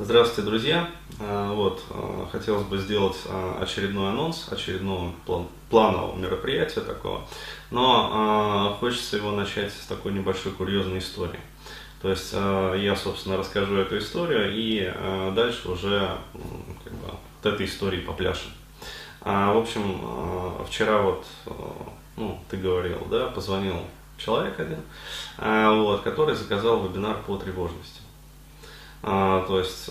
Здравствуйте, друзья! Вот, хотелось бы сделать очередной анонс, очередного планового мероприятия такого, но хочется его начать с такой небольшой курьезной истории. То есть я, собственно, расскажу эту историю и дальше уже как бы от этой истории попляшем. В общем, вчера вот, ну, ты говорил, да, позвонил человек один, вот, который заказал вебинар по тревожности. То есть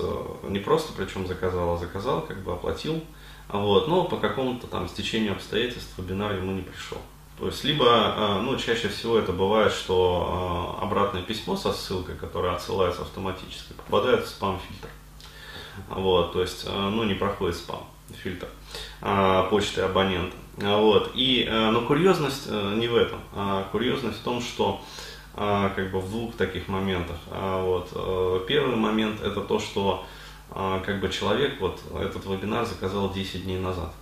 не просто причем заказал, а заказал, как бы оплатил, вот, но по какому-то там стечению обстоятельств вебинар ему не пришел. То есть либо, ну, чаще всего это бывает, что обратное письмо со ссылкой, которое отсылается автоматически, попадает в спам-фильтр. Вот, то есть, ну, не проходит спам-фильтр почты абонента. Вот, и, но курьезность не в этом, а курьезность в том, что как бы в двух таких моментах. Вот. Первый момент — это то, что как бы человек вот этот вебинар заказал 10 дней назад.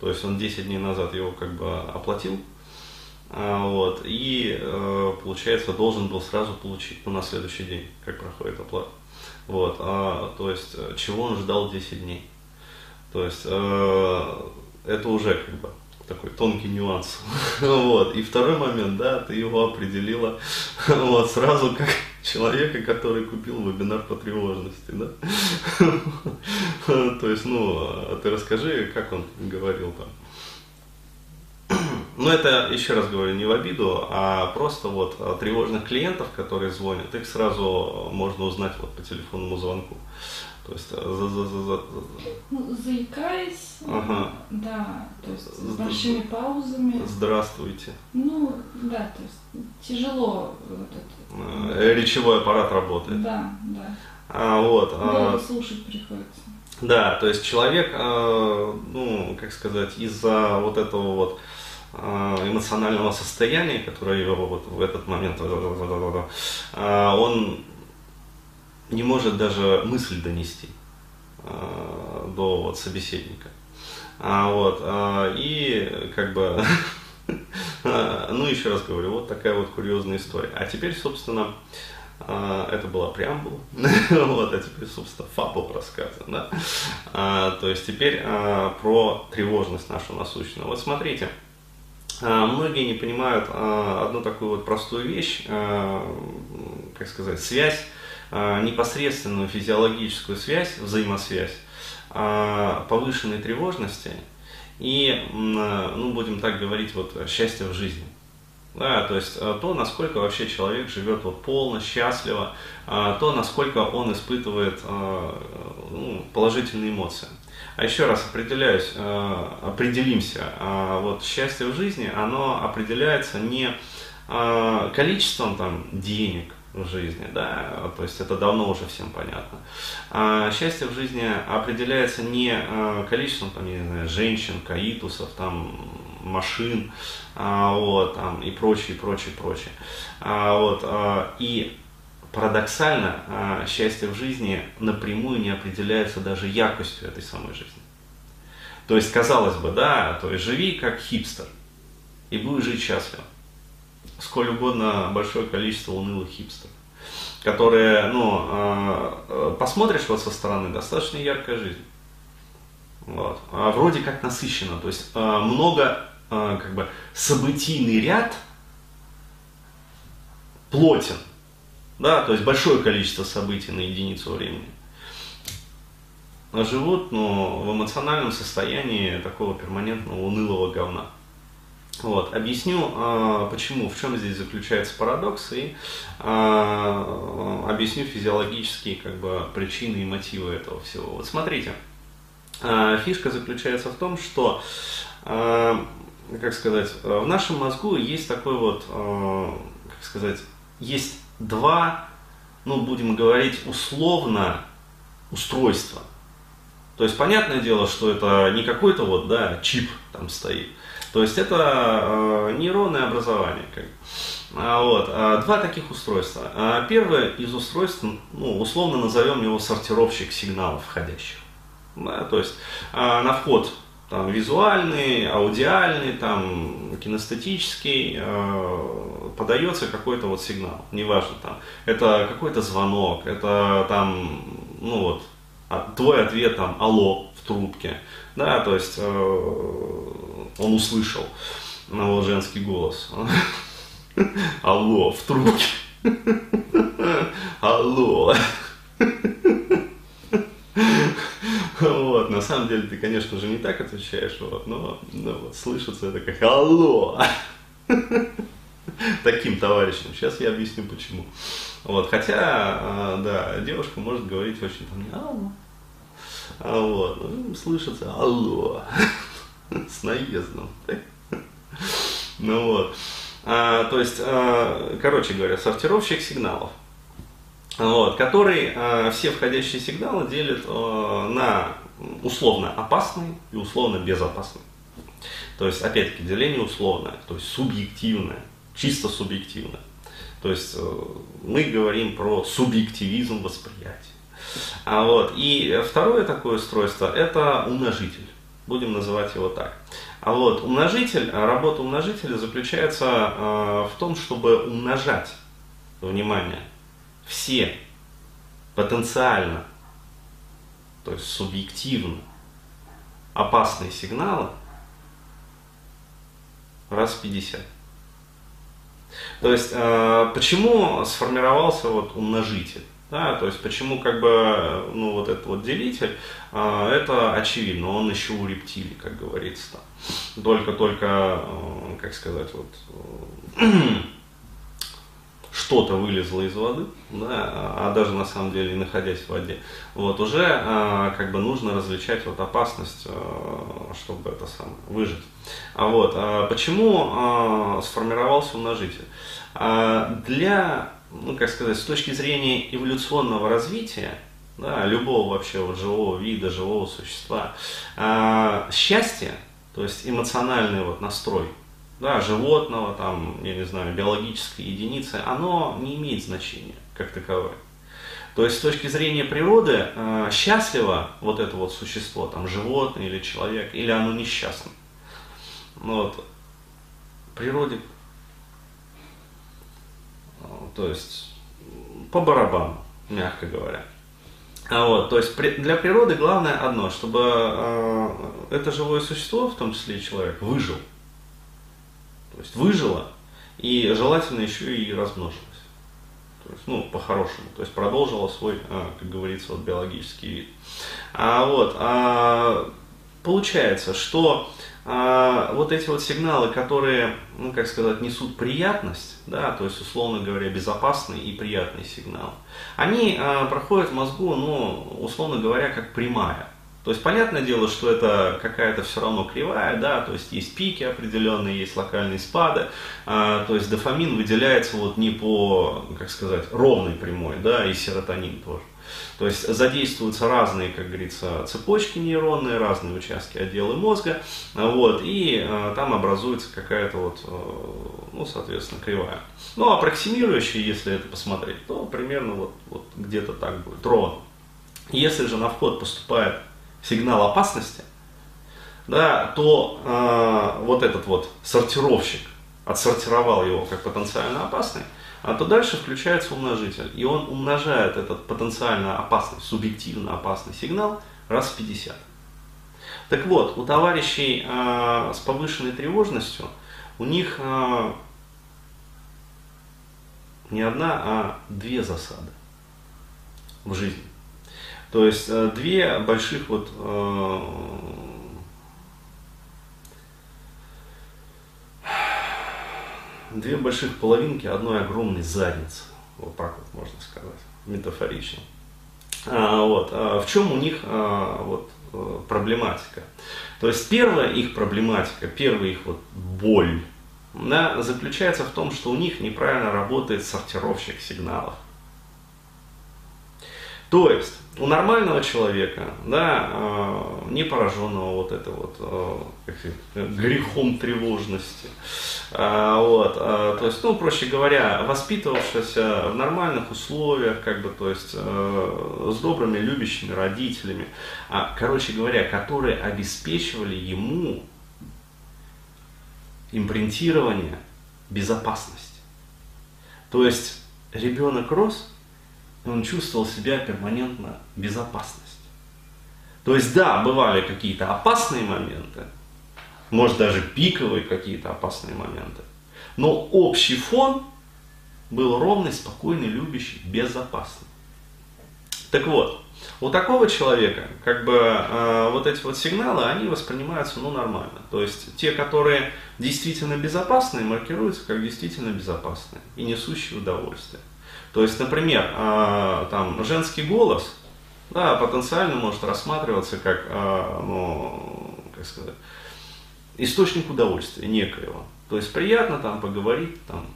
То есть он 10 дней назад его как бы оплатил, вот, и получается должен был сразу получить, ну, на следующий день, как проходит оплата. Вот. То есть чего он ждал 10 дней. То есть это уже как бы такой тонкий нюанс. Вот. И второй момент, да, ты его определила вот сразу как человека, который купил вебинар по тревожности, да. То есть, ну, ты расскажи, как он говорил там. Ну, это, еще раз говорю, не в обиду, а просто вот тревожных клиентов, которые звонят, их сразу можно узнать вот по телефонному звонку. То есть, ну, заикаясь, ага. Да, то есть с большими паузами. Здравствуйте. Ну, да, то есть тяжело. Вот это. Речевой аппарат работает. Да, да. Вот. Слушать приходится. Да, то есть человек, ну, как сказать, из-за вот этого вот эмоционального состояния, которое его вот в этот момент, он не может даже мысль донести до вот собеседника. Вот, и как бы, ну, еще раз говорю, вот такая вот курьезная история. А теперь, собственно, это была преамбула, вот, а теперь, собственно, фабл рассказан, да? То есть теперь про тревожность нашу насущную. Вот смотрите, многие не понимают одну такую вот простую вещь, как сказать, связь, непосредственную физиологическую связь, взаимосвязь повышенной тревожности и, ну, будем так говорить, вот, счастья в жизни. Да, то есть то, насколько вообще человек живет вот полно, счастливо, то, насколько он испытывает, ну, положительные эмоции. А еще раз определимся, вот счастье в жизни, оно определяется не количеством там денег в жизни, да, то есть это давно уже всем понятно. А счастье в жизни определяется не количеством там, не знаю, женщин, каитусов, там, машин, вот, там, и прочее, прочее, прочее. Вот, и парадоксально, счастье в жизни напрямую не определяется даже яркостью этой самой жизни. То есть, казалось бы, да, то есть живи как хипстер и будешь жить счастливо. Сколь угодно большое количество унылых хипстеров, которые, ну, посмотришь вот со стороны, достаточно яркая жизнь. Вот. Вроде как насыщенно, то есть много, как бы, событийный ряд плотен, да, то есть большое количество событий на единицу времени. Живут, но в эмоциональном состоянии такого перманентного унылого говна. Вот, объясню, почему, в чем здесь заключается парадокс, и объясню физиологические, как бы, причины и мотивы этого всего. Вот смотрите, фишка заключается в том, что, как сказать, в нашем мозгу есть такой вот, как сказать, есть два, ну, будем говорить, условно устройства. То есть понятное дело, что это не какой-то вот, да, чип там стоит. То есть это нейронное образование. Вот. Два таких устройства. Первое из устройств, ну, условно назовем его сортировщик сигналов входящих. Да, то есть на вход там визуальный, аудиальный, там, кинестетический, подается какой-то вот сигнал. Неважно, там, это какой-то звонок, это там ну вот, твой ответ там «Алло» в трубке, да, то есть он услышал вот, женский голос. Алло, в трубке. Алло. Вот, на самом деле ты, конечно же, не так отвечаешь, вот, но вот, слышится это как «Алло». Таким товарищем. Сейчас я объясню почему. Вот, хотя, да, девушка может говорить очень там не «Алло». А вот, ну, слышится «Алло». С наездом. Ну вот. То есть, короче говоря, сортировщик сигналов, вот, который все входящие сигналы делит на условно опасные и условно безопасные. То есть, опять-таки, деление условное, то есть субъективное, чисто субъективное. То есть, мы говорим про субъективизм восприятия. Вот. И второе такое устройство – это умножитель. Будем называть его так. А вот умножитель, работа умножителя заключается в том, чтобы умножать, внимание, все потенциально, то есть субъективно опасные сигналы раз в 50. То есть почему сформировался вот умножитель? Да, то есть почему как бы, ну, вот этот вот делитель, это очевидно, он еще у рептилий, как говорится, там. Только, как сказать, вот, что-то вылезло из воды, да, а даже на самом деле находясь в воде, вот, уже как бы нужно различать вот опасность, чтобы это самое, выжить. А вот, почему сформировался умножитель? Для... ну, как сказать, с точки зрения эволюционного развития, да, любого вообще вот живого вида, живого существа, счастье, то есть эмоциональный вот настрой, да, животного, там, я не знаю, биологической единицы, оно не имеет значения как таковое. То есть с точки зрения природы счастливо вот это вот существо, там, животное или человек, или оно несчастно. Вот. В природе... то есть по барабану, мягко говоря. А вот, то есть для природы главное одно, чтобы это живое существо, в том числе и человек, выжил. То есть выжило и желательно еще и размножилось. То есть, ну, по-хорошему. То есть продолжило свой, как говорится, вот, биологический вид. А вот, получается, что вот эти вот сигналы, которые, ну, как сказать, несут приятность, да, то есть, условно говоря, безопасные и приятные сигналы, они проходят в мозгу, ну, условно говоря, как прямая. То есть, понятное дело, что это какая-то все равно кривая, да, то есть, есть пики определенные, есть локальные спады, то есть, дофамин выделяется вот не по, как сказать, ровной прямой, да, и серотонин тоже. То есть задействуются разные, как говорится, цепочки нейронные, разные участки отделы мозга, вот, и там образуется какая-то вот, ну, соответственно, кривая. Ну, аппроксимирующая, если это посмотреть, то примерно вот, вот где-то так будет, ровно. Если же на вход поступает сигнал опасности, да, то вот этот вот сортировщик отсортировал его как потенциально опасный, а то дальше включается умножитель, и он умножает этот потенциально опасный, субъективно опасный сигнал раз в 50. Так вот, у товарищей с повышенной тревожностью, у них не одна, а две засады в жизни. То есть две больших вот... две больших половинки одной огромной задницы, вот так вот можно сказать, метафорично. Вот. В чем у них вот, проблематика? То есть первая их проблематика, первая их вот боль, она заключается в том, что у них неправильно работает сортировщик сигналов. То есть у нормального человека, да, не пораженного вот этой вот грехом тревожности, вот, то есть, ну, проще говоря, воспитывавшегося в нормальных условиях, как бы, то есть, с добрыми, любящими родителями, короче говоря, которые обеспечивали ему импринтирование безопасности. То есть ребенок рос он чувствовал себя перманентно в безопасности. То есть, да, бывали какие-то опасные моменты, может даже пиковые какие-то опасные моменты, но общий фон был ровный, спокойный, любящий, безопасный. Так вот, у такого человека, как бы, вот эти вот сигналы, они воспринимаются, ну, нормально. То есть, те, которые действительно безопасные, маркируются как действительно безопасные и несущие удовольствие. То есть, например, там, женский голос, да, потенциально может рассматриваться как, ну, как сказать, источник удовольствия некоего. То есть, приятно там поговорить, там,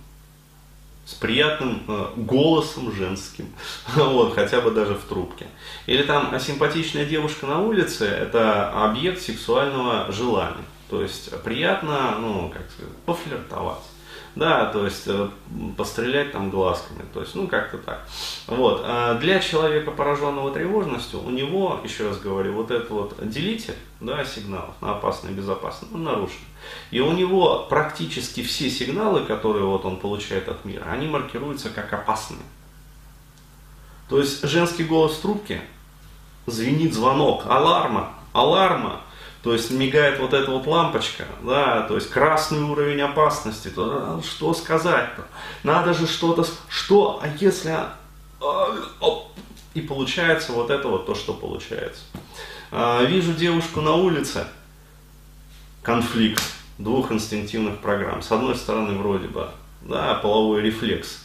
с приятным голосом женским, вот, хотя бы даже в трубке. Или там симпатичная девушка на улице, это объект сексуального желания. То есть приятно, ну, как сказать, пофлиртовать. Да, то есть пострелять там глазками, то есть, ну, как-то так. Вот, для человека, пораженного тревожностью, у него, еще раз говорю, вот этот вот делитель, да, сигналов на опасный и безопасный, он нарушен. И у него практически все сигналы, которые вот он получает от мира, они маркируются как опасные. То есть женский голос в трубке, звенит звонок, аларма, аларма. То есть мигает вот эта вот лампочка, да, то есть красный уровень опасности, то что сказать-то? Надо же что-то, что, а если... И получается вот это вот то, что получается. Вижу девушку на улице, конфликт двух инстинктивных программ. С одной стороны, вроде бы, да, половой рефлекс,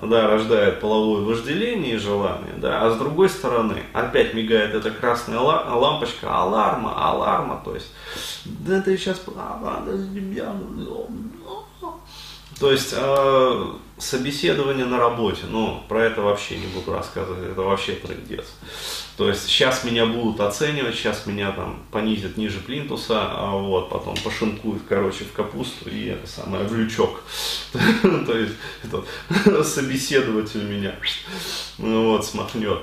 да, рождает половое вожделение и желание, да, а с другой стороны опять мигает эта красная лампочка, аларма, аларма, то есть, да ты сейчас, то есть, собеседование на работе, ну, про это вообще не буду рассказывать, это вообще трындец. То есть, сейчас меня будут оценивать, сейчас меня там понизят ниже плинтуса, вот, потом пошинкуют, короче, в капусту и это самое, в лючок. То есть, собеседователь меня, вот, смахнет.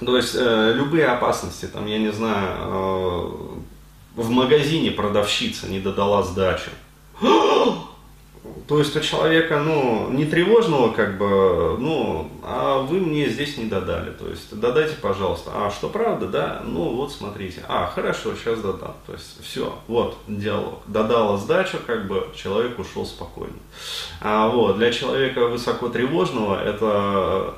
То есть, любые опасности, там, я не знаю, в магазине продавщица не додала сдачу. То есть у человека, ну, не тревожного, как бы, ну, а вы мне здесь не додали, то есть додайте, пожалуйста, а что правда, да, ну, вот смотрите, а, хорошо, сейчас додам, то есть все, вот, диалог, додала сдачу, как бы, человек ушел спокойно, а вот, для человека высоко тревожного это...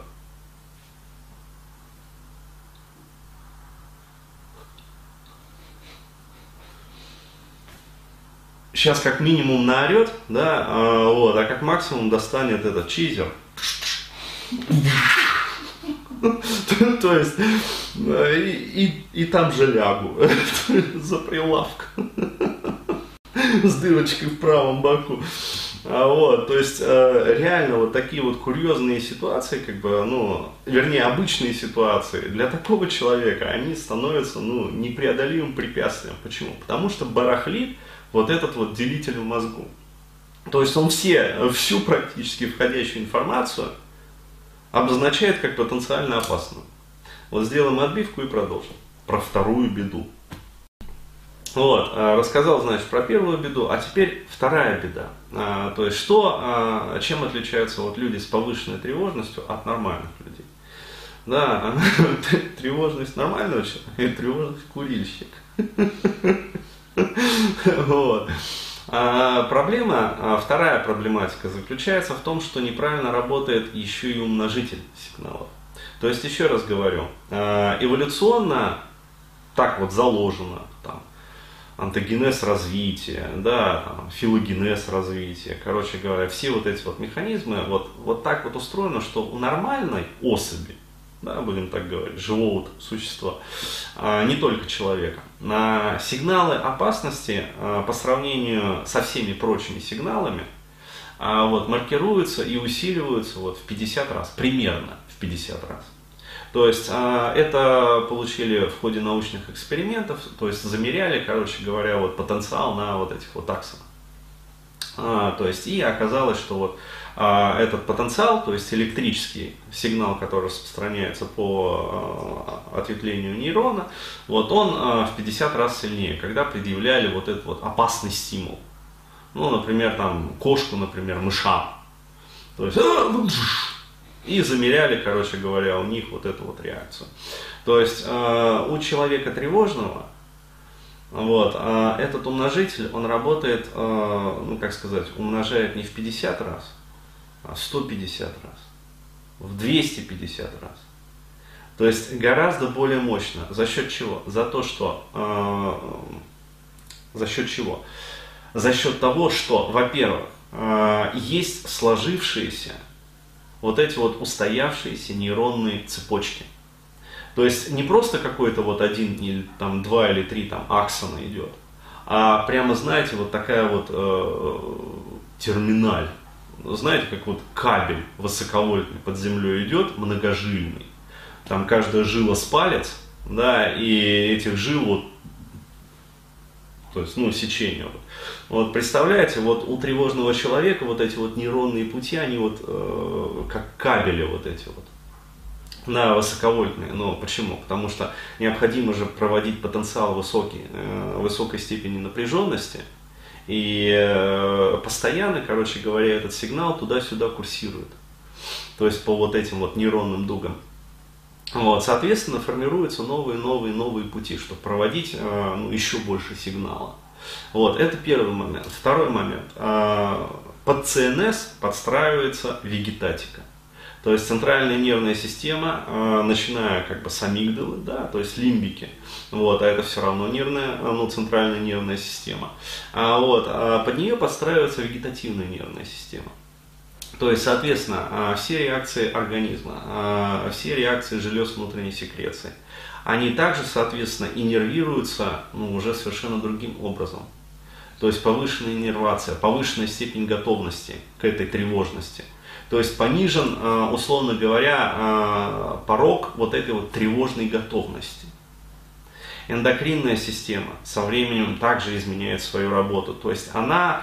Сейчас как минимум наорет, да, вот, а как максимум достанет этот чизер. То есть, и там же лягу за прилавок с дырочкой в правом боку. Вот, то есть, реально вот такие вот курьезные ситуации, как бы, ну, вернее, обычные ситуации для такого человека, они становятся, ну, непреодолимым препятствием. Почему? Потому что барахлит вот этот вот делитель в мозгу. То есть он всю практически входящую информацию обозначает как потенциально опасную. Вот сделаем отбивку и продолжим. Про вторую беду. Вот, рассказал, значит, про первую беду, а теперь вторая беда. То есть что, чем отличаются вот люди с повышенной тревожностью от нормальных людей? Да, тревожность нормального человека, тревожность курильщика. Вот. Вторая проблематика заключается в том, что неправильно работает еще и умножитель сигналов. То есть, еще раз говорю, эволюционно так вот заложено, там, антогенез развития, да, там, филогенез развития, короче говоря, все вот эти вот механизмы вот так вот устроено, что у нормальной особи, да, будем так говорить, живого существа, не только человека. Сигналы опасности по сравнению со всеми прочими сигналами вот, маркируются и усиливаются вот в 50 раз, примерно в 50 раз. То есть это получили в ходе научных экспериментов, то есть замеряли, короче говоря, вот, потенциал на вот этих вот аксонах. То есть и оказалось, что вот этот потенциал, то есть электрический сигнал, который распространяется по ответвлению нейрона, вот он в 50 раз сильнее, когда предъявляли вот этот вот опасный стимул. Ну, например, там кошку, например, мышам. То есть И замеряли, короче говоря, у них вот эту вот реакцию. То есть у человека тревожного вот, этот умножитель, он работает, ну как сказать, умножает не в 50 раз, а в 150 раз, в 250 раз. То есть гораздо более мощно. За счет чего? За то, что... За счет чего? За счет того, что, во-первых, есть сложившиеся вот эти вот устоявшиеся нейронные цепочки. То есть не просто какой-то вот один, или там два или три там аксона идет, а прямо, знаете, вот такая вот терминаль. Знаете, как вот кабель высоковольтный под землей идет, многожильный. Там каждая жила с палец, да, и этих жил вот, то есть, ну, сечение. Вот представляете, вот у тревожного человека вот эти вот нейронные пути, они вот как кабели вот эти вот, на высоковольтные. Но почему? Потому что необходимо же проводить потенциал высокий, высокой степени напряженности, и постоянно, короче говоря, этот сигнал туда-сюда курсирует, то есть по вот этим вот нейронным дугам. Вот, соответственно, формируются новые пути, чтобы проводить ну, еще больше сигнала. Вот, это первый момент. Второй момент. Под ЦНС подстраивается вегетатика. То есть центральная нервная система, начиная как бы с амигдалы, да, то есть лимбики, вот, а это все равно нервная, ну, центральная нервная система. Вот, под нее подстраивается вегетативная нервная система. То есть, соответственно, все реакции организма, все реакции желез внутренней секреции, они также, соответственно, иннервируются, ну, уже совершенно другим образом. То есть повышенная иннервация, повышенная степень готовности к этой тревожности. То есть понижен, условно говоря, порог вот этой вот тревожной готовности. Эндокринная система со временем также изменяет свою работу. То есть она,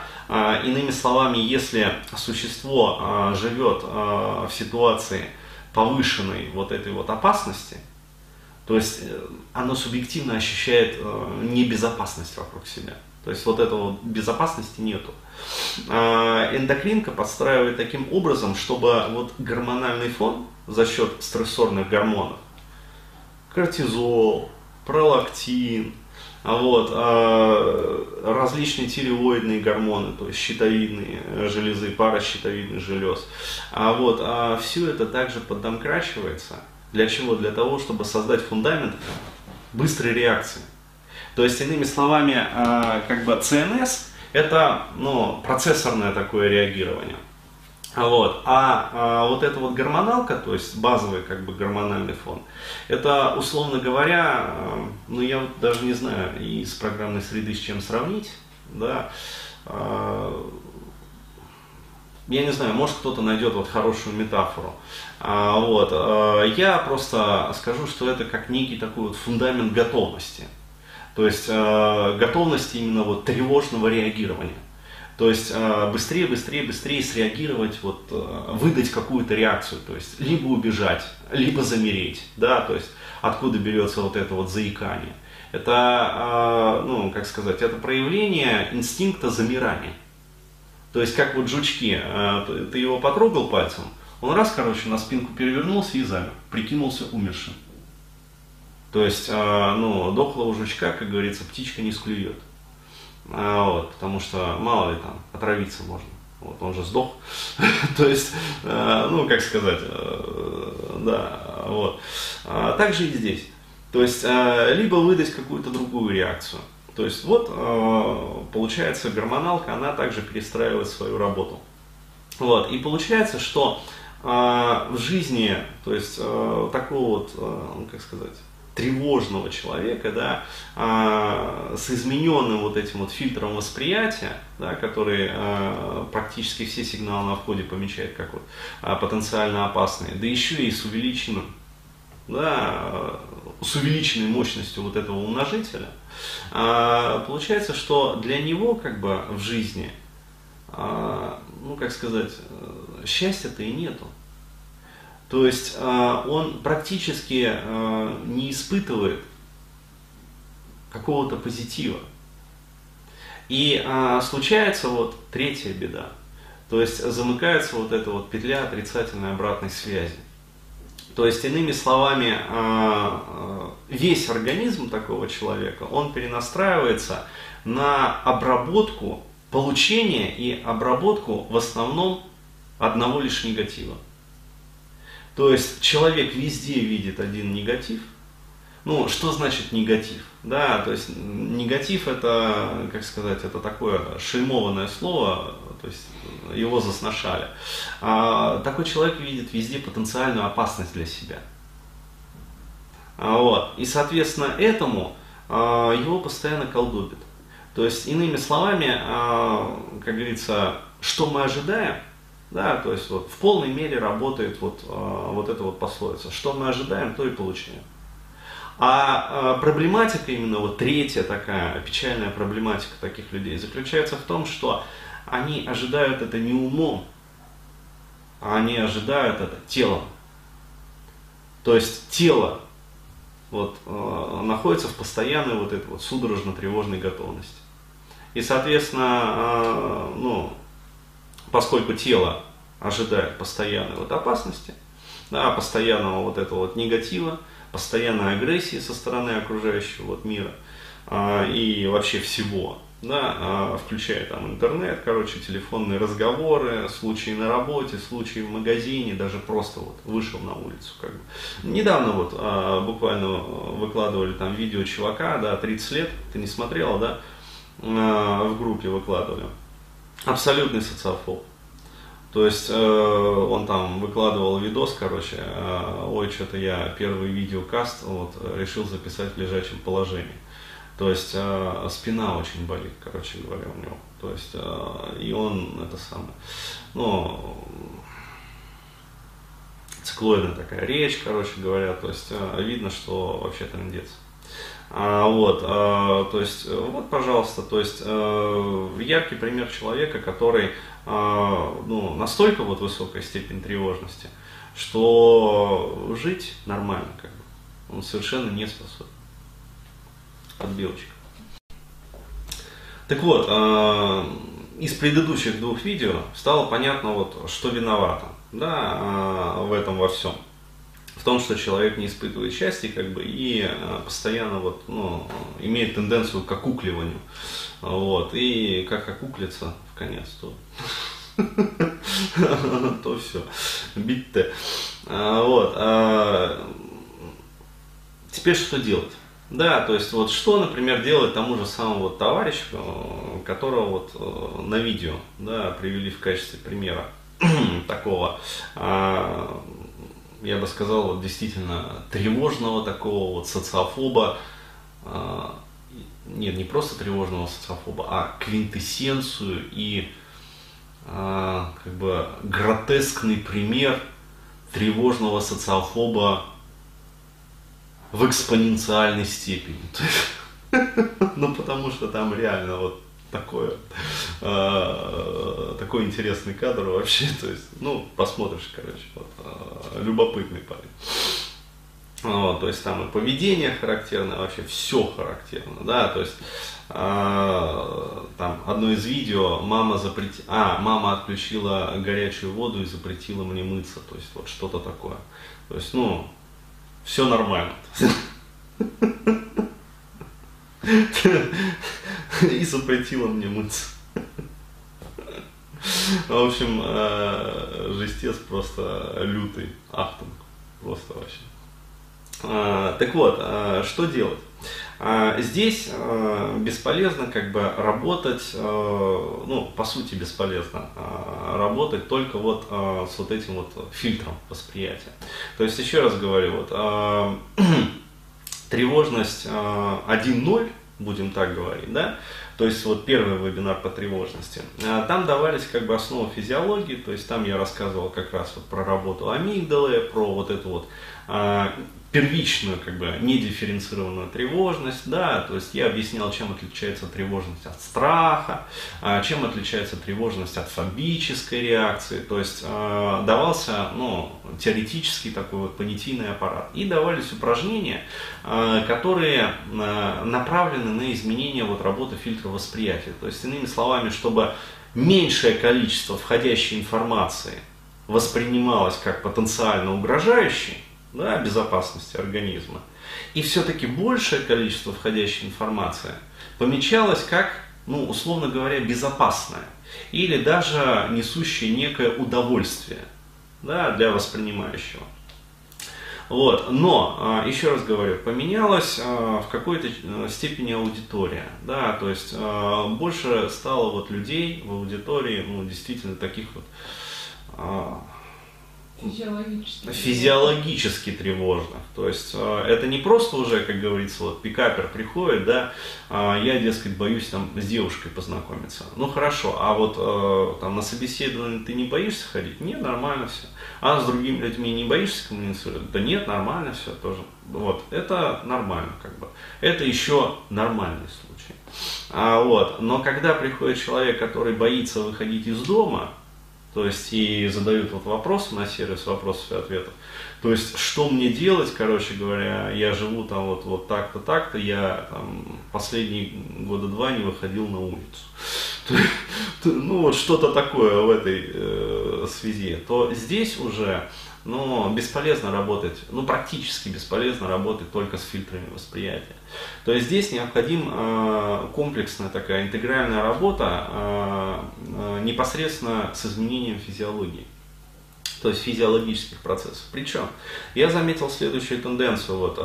иными словами, если существо живет в ситуации повышенной вот этой вот опасности, то есть оно субъективно ощущает небезопасность вокруг себя. То есть вот этого безопасности нету. Эндокринка подстраивает таким образом, чтобы вот гормональный фон за счет стрессорных гормонов, кортизол, пролактин, вот, различные тиреоидные гормоны, то есть щитовидные железы, паращитовидных желез. А вот, все это также поддомкрачивается. Для чего? Для того, чтобы создать фундамент быстрой реакции. То есть, иными словами, как бы ЦНС – это, ну, процессорное такое реагирование. Вот. А вот эта вот гормоналка, то есть базовый как бы гормональный фон, это, условно говоря, ну я вот даже не знаю из программной среды с чем сравнить, да, я не знаю, может кто-то найдет вот хорошую метафору, вот, я просто скажу, что это как некий такой вот фундамент готовности, то есть готовности именно вот тревожного реагирования. То есть быстрее, быстрее, быстрее среагировать, вот, выдать какую-то реакцию, то есть либо убежать, либо замереть, да, то есть откуда берется вот это вот заикание. Это, ну, как сказать, это проявление инстинкта замирания. То есть как вот жучки, ты его потрогал пальцем, он раз, короче, на спинку перевернулся и замер, прикинулся умершим. То есть, ну, дохлого жучка, как говорится, птичка не склюет. Вот, потому что мало ли там, отравиться можно, вот, он же сдох, то есть, ну как сказать, да, вот, так же и здесь, то есть, либо выдать какую-то другую реакцию, то есть, вот, получается, гормоналка, она также перестраивает свою работу, вот, и получается, что в жизни, то есть, такого вот, ну, как сказать, тревожного человека, да, с измененным вот этим вот фильтром восприятия, да, который практически все сигналы на входе помечает как вот, потенциально опасные, да еще и с увеличенным, да, с увеличенной мощностью вот этого умножителя, получается, что для него как бы в жизни, ну как сказать, счастья-то и нету. То есть он практически не испытывает какого-то позитива. И случается вот третья беда. То есть замыкается вот эта вот петля отрицательной обратной связи. То есть, иными словами, весь организм такого человека, он перенастраивается на обработку, получение и обработку в основном одного лишь негатива. То есть человек везде видит один негатив. Ну, что значит негатив? Да, то есть негатив это, как сказать, это такое шельмованное слово, то есть его засношали. Такой человек видит везде потенциальную опасность для себя. Вот. И, соответственно, этому его постоянно колдобит. То есть, иными словами, как говорится, что мы ожидаем, да, то есть вот в полной мере работает вот эта вот пословица. Что мы ожидаем, то и получаем. А проблематика, именно вот третья такая печальная проблематика таких людей заключается в том, что они ожидают это не умом, а они ожидают это телом. То есть тело вот, находится в постоянной вот этой вот судорожно-тревожной готовности. И, соответственно, ну, поскольку тело ожидает постоянной вот опасности, да, постоянного вот этого вот негатива, постоянной агрессии со стороны окружающего вот мира и вообще всего, да, включая там интернет, короче, телефонные разговоры, случаи на работе, случаи в магазине, даже просто вот вышел на улицу. Как бы. Недавно вот буквально выкладывали там видео чувака, да, 30 лет, ты не смотрела, да, в группе выкладывали. Абсолютный социофоб. То есть он там выкладывал видос, короче, ой, что-то я первый видеокаст вот, решил записать в лежачем положении. То есть спина очень болит, короче говоря, у него. То есть и он это самое, ну, циклоидная такая речь, короче говоря, то есть видно, что вообще трындец. То есть, вот, пожалуйста, то есть яркий пример человека, который ну, настолько вот высокая степень тревожности, что жить нормально, как бы, он совершенно не способен. Отбелочка. Так вот, из предыдущих двух видео стало понятно, вот, что виновато, да, в этом во всем. В том, что человек не испытывает счастья, как бы, и постоянно вот, ну, имеет тенденцию к окукливанию. Вот, и как окуклиться в конец, то все. Бить-то. Теперь что делать? Да, то есть вот что, например, делать тому же самому вот товарищу, которого вот на видео, да, привели в качестве примера такого, я бы сказал, вот действительно тревожного такого вот социофоба, нет, не просто тревожного социофоба, а квинтэссенцию и как бы гротескный пример тревожного социофоба в экспоненциальной степени. Ну, потому что там реально вот такой интересный кадр вообще. То есть, ну, посмотришь, короче, любопытный парень. То есть там и поведение характерно, вообще все характерно, да, то есть там одно из видео, мама отключила горячую воду и запретила мне мыться, то есть вот что-то такое, то есть, ну, все нормально. И запретила мне мыться. В общем, жестец просто лютый, ахтунг, просто вообще. Так вот, что делать? Здесь бесполезно как бы работать, ну, по сути бесполезно работать только вот с вот этим вот фильтром восприятия. То есть, еще раз говорю, вот тревожность 1.0, будем так говорить, да, то есть вот первый вебинар по тревожности, там давались как бы основы физиологии, то есть там я рассказывал как раз вот про работу амигдалы, про вот эту вот первичную, как бы, недифференцированную тревожность, да, то есть я объяснял, чем отличается тревожность от страха, чем отличается тревожность от фобической реакции, то есть давался, ну, теоретический такой вот понятийный аппарат, и давались упражнения, которые направлены на изменение вот работы фильтра восприятия, то есть, иными словами, чтобы меньшее количество входящей информации воспринималось как потенциально угрожающей, да, безопасности организма, и все-таки большее количество входящей информации помечалось как, ну, условно говоря, безопасное или даже несущее некое удовольствие, да, для воспринимающего. Вот. Но, еще раз говорю, поменялась в какой-то степени аудитория, да, то есть больше стало вот людей в аудитории, ну, действительно таких вот физиологически тревожных. То есть это не просто уже, как говорится, вот пикапер приходит, да, я, дескать, боюсь там с девушкой познакомиться. Ну хорошо, а вот там на собеседование ты не боишься ходить? Нет, нормально все. А с другими людьми не боишься коммуницировать? Да нет, нормально все тоже. Вот, это нормально, как бы. Это еще нормальный случай. Вот. Но когда приходит человек, который боится выходить из дома, то есть и задают вот вопросы на сервис вопросов и ответов. То есть, что мне делать, короче говоря, я живу там вот так-то, так-то, я там последние года два не выходил на улицу. Ну вот что-то такое в этой связи. То здесь уже, ну, бесполезно работать, ну практически бесполезно работать только с фильтрами восприятия. То есть здесь необходима комплексная такая интегральная работа непосредственно с изменением физиологии, то есть физиологических процессов. Причем я заметил следующую тенденцию, вот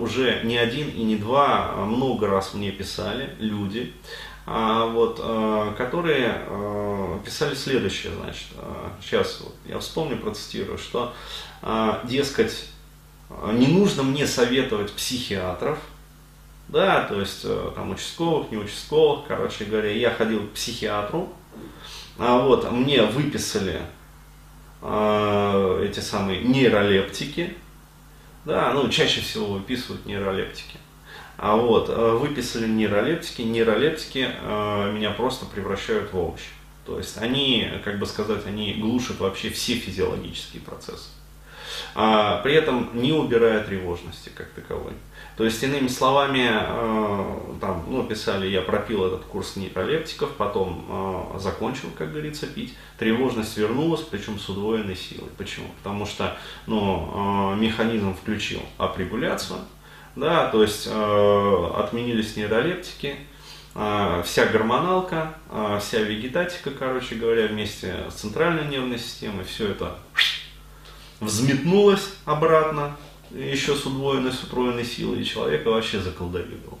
уже не один и не два, много раз мне писали люди, которые писали следующее, значит, сейчас вот я вспомню, процитирую, что, дескать, не нужно мне советовать психиатров, да, то есть там участковых, не участковых, короче говоря, я ходил к психиатру, вот, мне выписали эти самые нейролептики, да, ну, чаще всего выписывают нейролептики. Выписали нейролептики меня просто превращают в овощи. То есть они, как бы сказать, они глушат вообще все физиологические процессы. При этом не убирая тревожности как таковой. То есть, иными словами, там, ну, писали, я пропил этот курс нейролептиков, потом закончил, как говорится, пить. Тревожность вернулась, причем с удвоенной силой. Почему? Потому что, ну, механизм включил апрегуляцию. Да, то есть отменились нейролептики, вся гормоналка, вся вегетатика, короче говоря, вместе с центральной нервной системой, все это взметнулось обратно, еще с удвоенной, силой, и человека вообще заколдовило.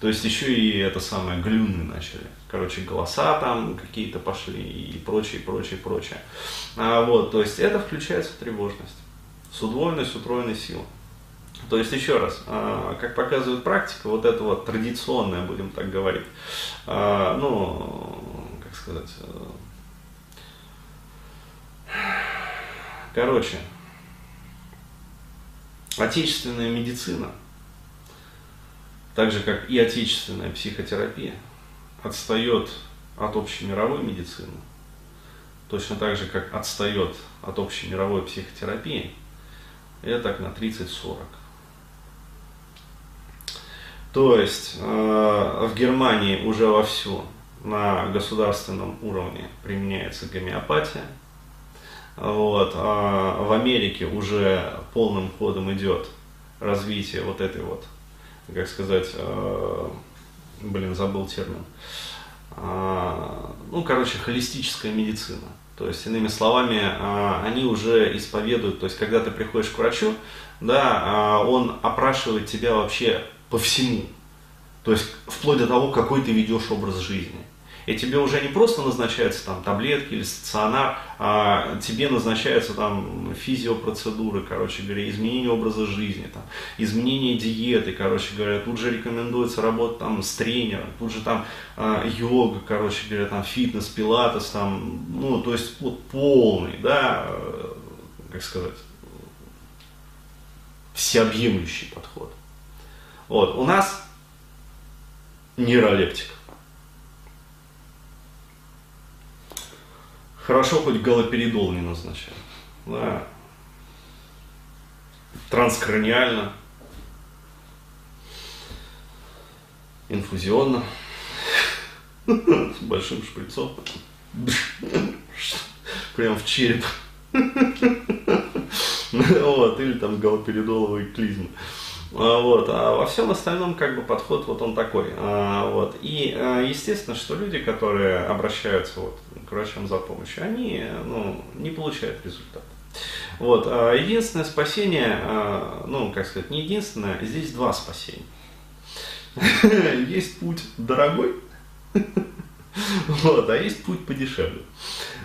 То есть еще и это самое, глюны начали. Короче, голоса там какие-то пошли и прочее, прочее, прочее. Вот, то есть это включается в тревожность с удвоенной, силой. То есть, еще раз, как показывает практика, вот это вот традиционное, будем так говорить, ну, как сказать, короче, отечественная медицина, так же как и отечественная психотерапия, отстает от общемировой медицины, точно так же, как отстает от общемировой психотерапии, это так на 30-40. То есть в Германии уже вовсю на государственном уровне применяется гомеопатия. Вот. В Америке уже полным ходом идет развитие вот этой вот, как сказать, блин, забыл термин, ну, короче, холистическая медицина. То есть, иными словами, они уже исповедуют, то есть, когда ты приходишь к врачу, да, он опрашивает тебя вообще по всему, то есть вплоть до того, какой ты ведешь образ жизни. И тебе уже не просто назначаются там таблетки или стационар, а тебе назначаются там физиопроцедуры, короче говоря, изменение образа жизни, там, изменение диеты, короче говоря, тут же рекомендуется работа там с тренером, тут же там йога, короче говоря, там фитнес, пилатес, там, ну, то есть вот полный, да, как сказать, всеобъемлющий подход. Вот, у нас нейролептик. Хорошо, хоть галоперидол не назначают. Да. Транскраниально. Инфузионно. С большим шприцом. прям в череп. Вот, или там галоперидоловые клизмы. Вот, а во всем остальном как бы подход вот он такой. Вот. И естественно, что люди, которые обращаются вот к врачам за помощью, они не получают результат. Вот. Единственное спасение, ну, как сказать, не единственное, здесь два спасения. Есть путь дорогой, а есть путь подешевле.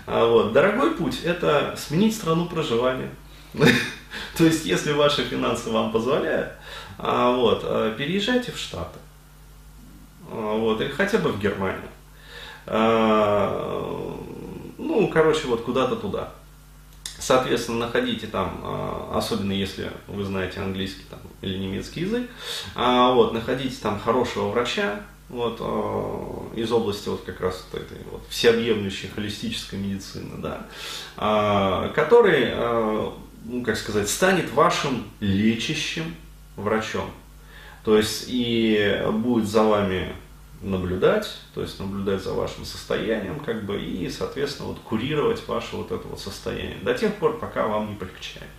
Дорогой путь – это сменить страну проживания. То есть, если ваши финансы вам позволяют, переезжайте в Штаты, или хотя бы в Германию. Куда-то туда. Соответственно, находите там, особенно если вы знаете английский там, или немецкий язык, находите там хорошего врача из области как раз этой всеобъемлющей холистической медицины, да, который, станет вашим лечащим врачом. То есть и будет за вами наблюдать, то есть наблюдать за вашим состоянием, и, соответственно, курировать ваше это состояние до тех пор, пока вам не полегчает.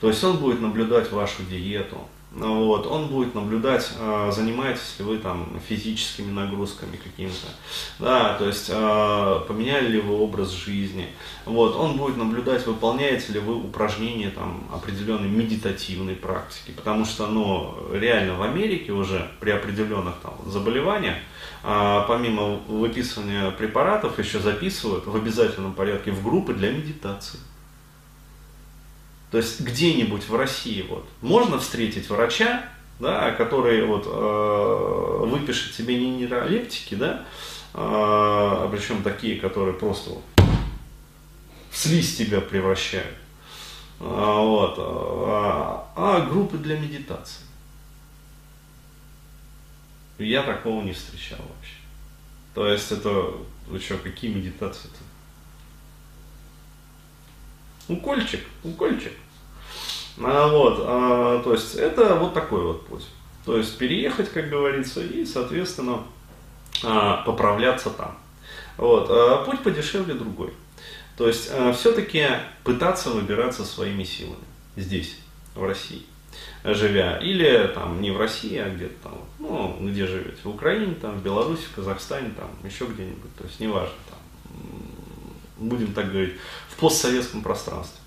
То есть он будет наблюдать вашу диету, он будет наблюдать, занимаетесь ли вы там физическими нагрузками какими-то, да, то есть поменяли ли вы образ жизни, он будет наблюдать, выполняете ли вы упражнения там определенной медитативной практики, потому что, реально в Америке уже при определенных там заболеваниях, помимо выписывания препаратов, еще записывают в обязательном порядке в группы для медитации. То есть где-нибудь в России можно встретить врача, да, который выпишет тебе не нейролептики, да, причем такие, которые просто в слизь тебя превращают, группы для медитации. Я такого не встречал вообще. То есть это, какие медитации-то? Укольчик. То есть это такой путь. То есть переехать, как говорится, и, соответственно, поправляться там. Путь подешевле другой. То есть все-таки пытаться выбираться своими силами здесь, в России, живя. Или там не в России, а где-то там, где живете, в Украине, там, в Беларуси, в Казахстане, там, еще где-нибудь. То есть неважно, там, будем так говорить, в постсоветском пространстве.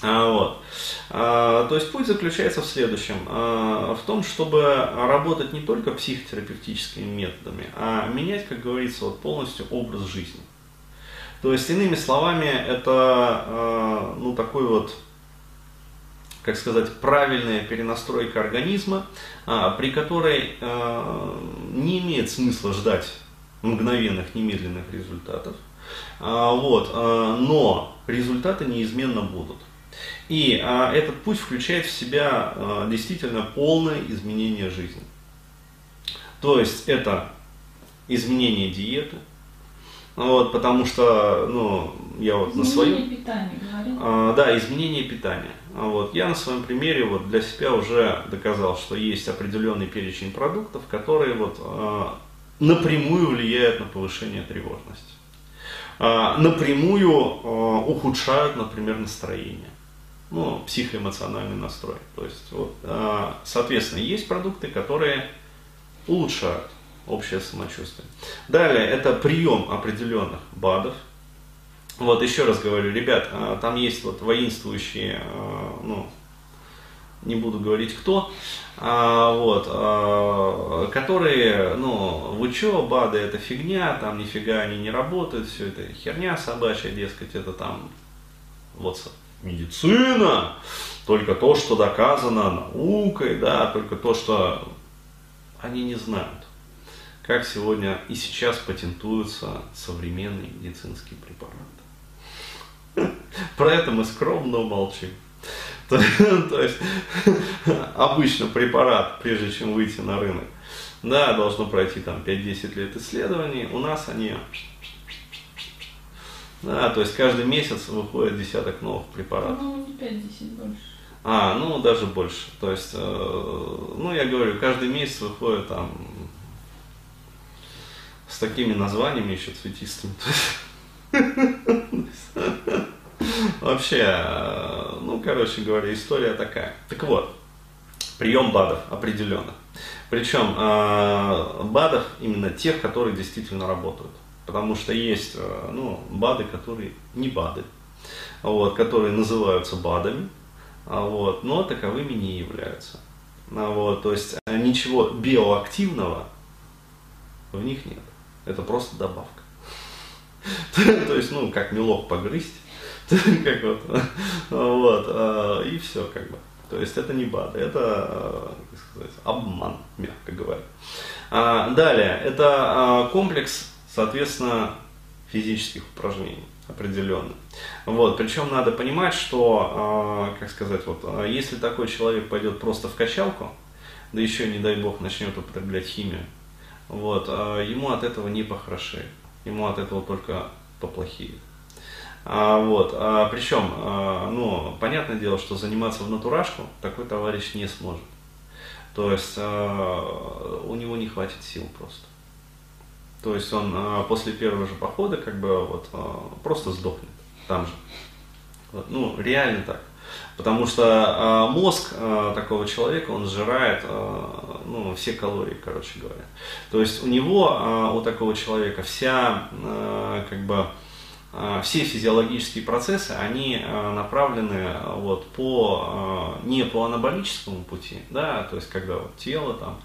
То есть путь заключается в следующем, в том, чтобы работать не только психотерапевтическими методами, а менять, как говорится, полностью образ жизни. То есть, иными словами, это такой как сказать, правильная перенастройка организма, при которой не имеет смысла ждать мгновенных, немедленных результатов. Но результаты неизменно будут. И этот путь включает в себя действительно полное изменение жизни. То есть это изменение диеты, потому что я изменение на своем питания, да, изменение питания. Я на своем примере для себя уже доказал, что есть определенный перечень продуктов, которые напрямую влияют на повышение тревожности. Напрямую ухудшают, например, настроение, психоэмоциональный настрой. То есть, соответственно, есть продукты, которые улучшают общее самочувствие. Далее, это прием определенных БАДов. Еще раз говорю, ребят, там есть воинствующие, не буду говорить кто, которые, вы чё, БАДы это фигня, там нифига они не работают, все это херня собачья, дескать, это там, медицина, только то, что доказано наукой, да, только то, что они не знают, как сегодня и сейчас патентуются современные медицинские препараты. Про это мы скромно умолчим. То есть обычно препарат, прежде чем выйти на рынок, да, должно пройти там 5-10 лет исследований. У нас они, да, то есть каждый месяц выходит десяток новых препаратов. Ну, не 5-10, больше. Даже больше. То есть, я говорю, каждый месяц выходит там с такими названиями еще цветистыми. Вообще, ну, короче говоря, история такая. Так вот, прием БАДов определенно. Причем БАДов именно тех, которые действительно работают. Потому что есть БАДы, которые не БАДы, которые называются БАДами, но таковыми не являются. То есть ничего биоактивного в них нет. Это просто добавка. То есть, как мелок погрызть. Как и все, как бы. То есть это не БАДы, это, как сказать, обман, мягко говоря. Далее, это комплекс, соответственно, физических упражнений, определенно. Причем надо понимать, что, как сказать, если такой человек пойдет просто в качалку, да еще, не дай бог, начнет употреблять химию, ему от этого не похорошеет, ему от этого только поплохеет. Причем, понятное дело, что заниматься в натурашку такой товарищ не сможет. То есть у него не хватит сил просто. То есть он после первого же похода просто сдохнет там же. Реально так. Потому что мозг такого человека, он сжирает все калории, короче говоря. То есть у такого человека все физиологические процессы, они направлены не по анаболическому пути, да, то есть когда тело там,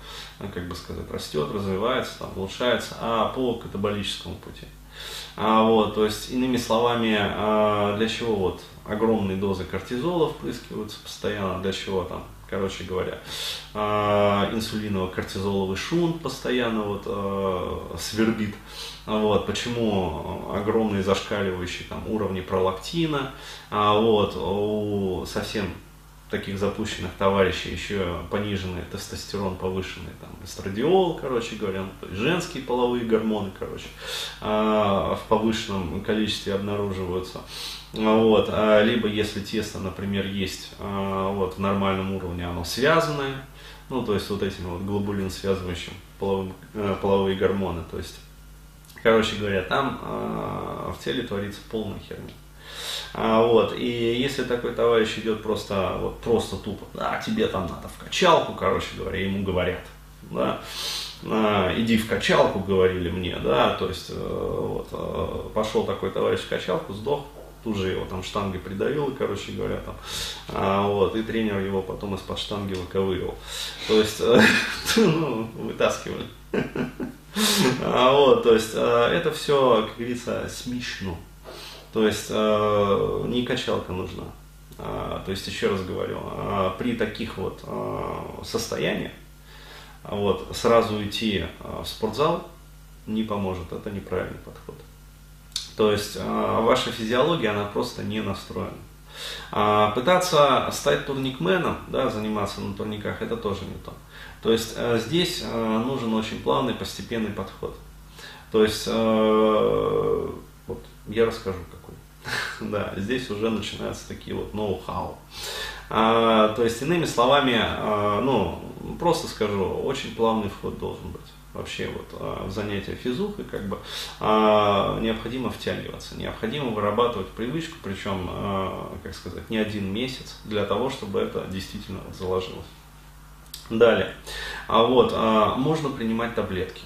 растет, развивается, там, улучшается, а по катаболическому пути. То есть, иными словами, для чего огромные дозы кортизола впрыскиваются постоянно, для чего там, короче говоря, инсулиново-кортизоловый шунт постоянно свербит. Почему огромные зашкаливающие там уровни пролактина, у совсем таких запущенных товарищей еще пониженный тестостерон, повышенный там эстрадиол, короче говоря, женские половые гормоны, короче, в повышенном количестве обнаруживаются. Либо если тесто, например, есть в нормальном уровне, оно связанное, то есть этим глобулин, связывающим половые гормоны, то есть, короче говоря, там в теле творится полная херня. И если такой товарищ идет просто тупо, да, тебе там надо в качалку, короче говоря, ему говорят, да, иди в качалку, говорили мне, да, то есть пошел такой товарищ в качалку, сдох, тут же его там штангой придавило, короче говоря, там, и тренер его потом из-под штанги выковыривал, то есть, вытаскивали. То есть это все, как говорится, смешно. То есть не качалка нужна. То есть, еще раз говорю, при таких состояниях сразу идти в спортзал не поможет. Это неправильный подход. То есть ваша физиология, она просто не настроена. Пытаться стать турникменом, да, заниматься на турниках, это тоже не то. То есть здесь нужен очень плавный, постепенный подход. То есть я расскажу какой. Да, здесь уже начинаются такие ноу-хау. То есть, иными словами, просто скажу, очень плавный вход должен быть. Вообще в занятия физухой необходимо втягиваться, необходимо вырабатывать привычку, причем, не один месяц, для того, чтобы это действительно заложилось. Далее, можно принимать таблетки.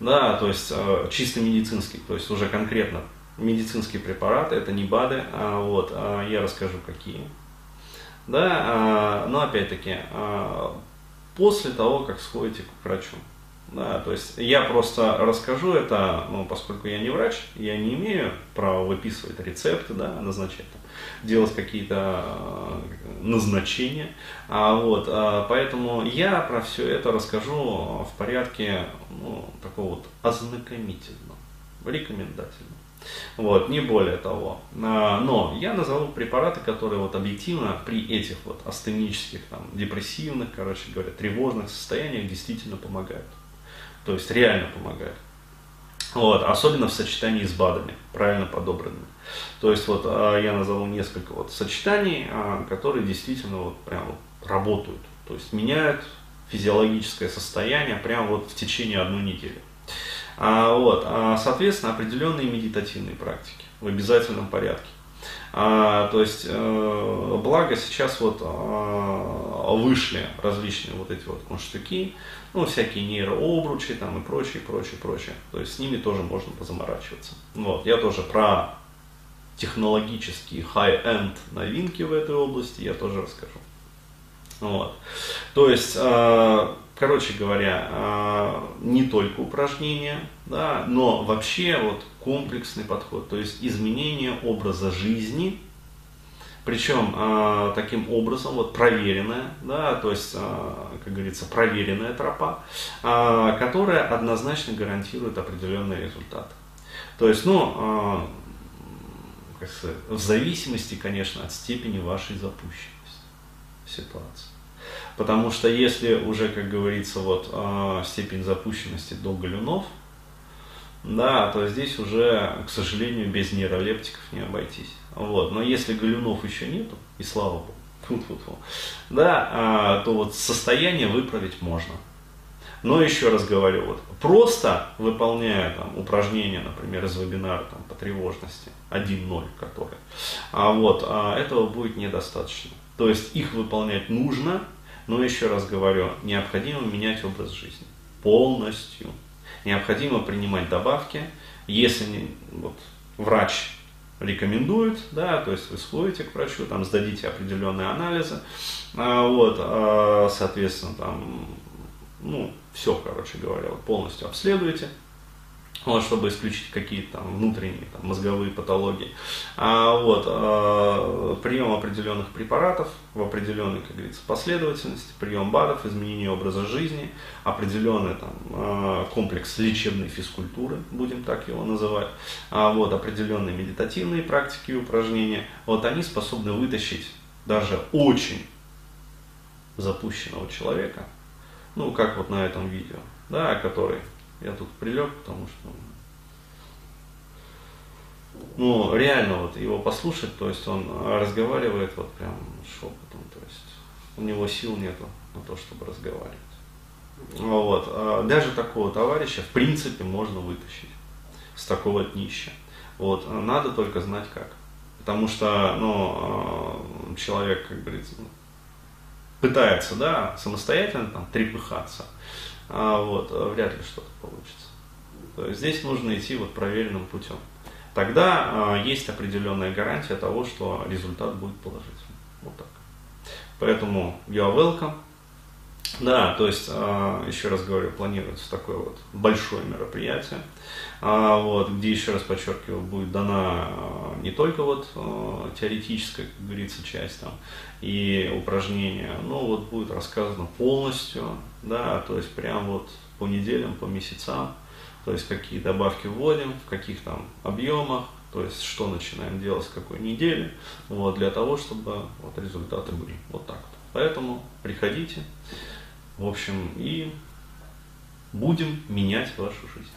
Да, то есть чисто медицинский, то есть уже конкретно медицинские препараты, это не БАДы, я расскажу какие. Да, но опять-таки, после того, как сходите к врачу. Да, то есть я просто расскажу это, поскольку я не врач, я не имею права выписывать рецепты, да, назначать, делать какие-то назначения. Поэтому я про все это расскажу в порядке такого ознакомительного, рекомендательного. Не более того. Но я назову препараты, которые объективно при этих астенических, депрессивных, короче говоря, тревожных состояниях действительно помогают. То есть реально помогает. Особенно в сочетании с БАДами, правильно подобранными. То есть я назову несколько сочетаний, которые действительно прям работают. То есть меняют физиологическое состояние прямо в течение одной недели. Соответственно, определенные медитативные практики в обязательном порядке. То есть, благо сейчас вышли различные штуки, всякие нейрообручи там и прочее. То есть, с ними тоже можно позаморачиваться. Я тоже про технологические high-end новинки в этой области я тоже расскажу. То есть, короче говоря, не только упражнения, но вообще комплексный подход, то есть изменение образа жизни, причем таким образом проверенная, то есть, как говорится, проверенная тропа, которая однозначно гарантирует определенный результат. То есть, в зависимости, конечно, от степени вашей запущенности ситуации. Потому что если уже, как говорится, степень запущенности до галюнов, то здесь уже, к сожалению, без нейролептиков не обойтись. Но если галюнов еще нету, и слава богу, то состояние выправить можно. Но еще раз говорю, просто выполняя упражнения, например, из вебинара по тревожности 1.0, которые, этого будет недостаточно. То есть их выполнять нужно, но еще раз говорю, необходимо менять образ жизни полностью. Необходимо принимать добавки, если врач рекомендует, то есть вы сходите к врачу, сдадите определенные анализы, соответственно, все, короче говоря, полностью обследуете, чтобы исключить какие-то внутренние мозговые патологии. Прием определенных препаратов в определенной, как говорится, последовательности, прием БАДов, изменение образа жизни, определенный комплекс лечебной физкультуры, будем так его называть, определенные медитативные практики и упражнения, они способны вытащить даже очень запущенного человека, как на этом видео, который... Я тут прилег, потому что, реально его послушать, то есть он разговаривает прям шепотом, то есть у него сил нету на то, чтобы разговаривать. Даже такого товарища, в принципе, можно вытащить с такого днища. Надо только знать как. Потому что, человек, как говорится, пытается, самостоятельно трепыхаться. Вряд ли что-то получится. То есть здесь нужно идти проверенным путем. Тогда есть определенная гарантия того, что результат будет положительным. Так. Поэтому you're welcome. То есть, еще раз говорю, планируется такое большое мероприятие, где, еще раз подчеркиваю, будет дана не только теоретическая, как говорится, часть и упражнения, но будет рассказано полностью, то есть прям по неделям, по месяцам, то есть какие добавки вводим, в каких объемах, то есть что начинаем делать с какой недели, для того, чтобы результаты были. Поэтому приходите. В общем, и будем менять вашу жизнь.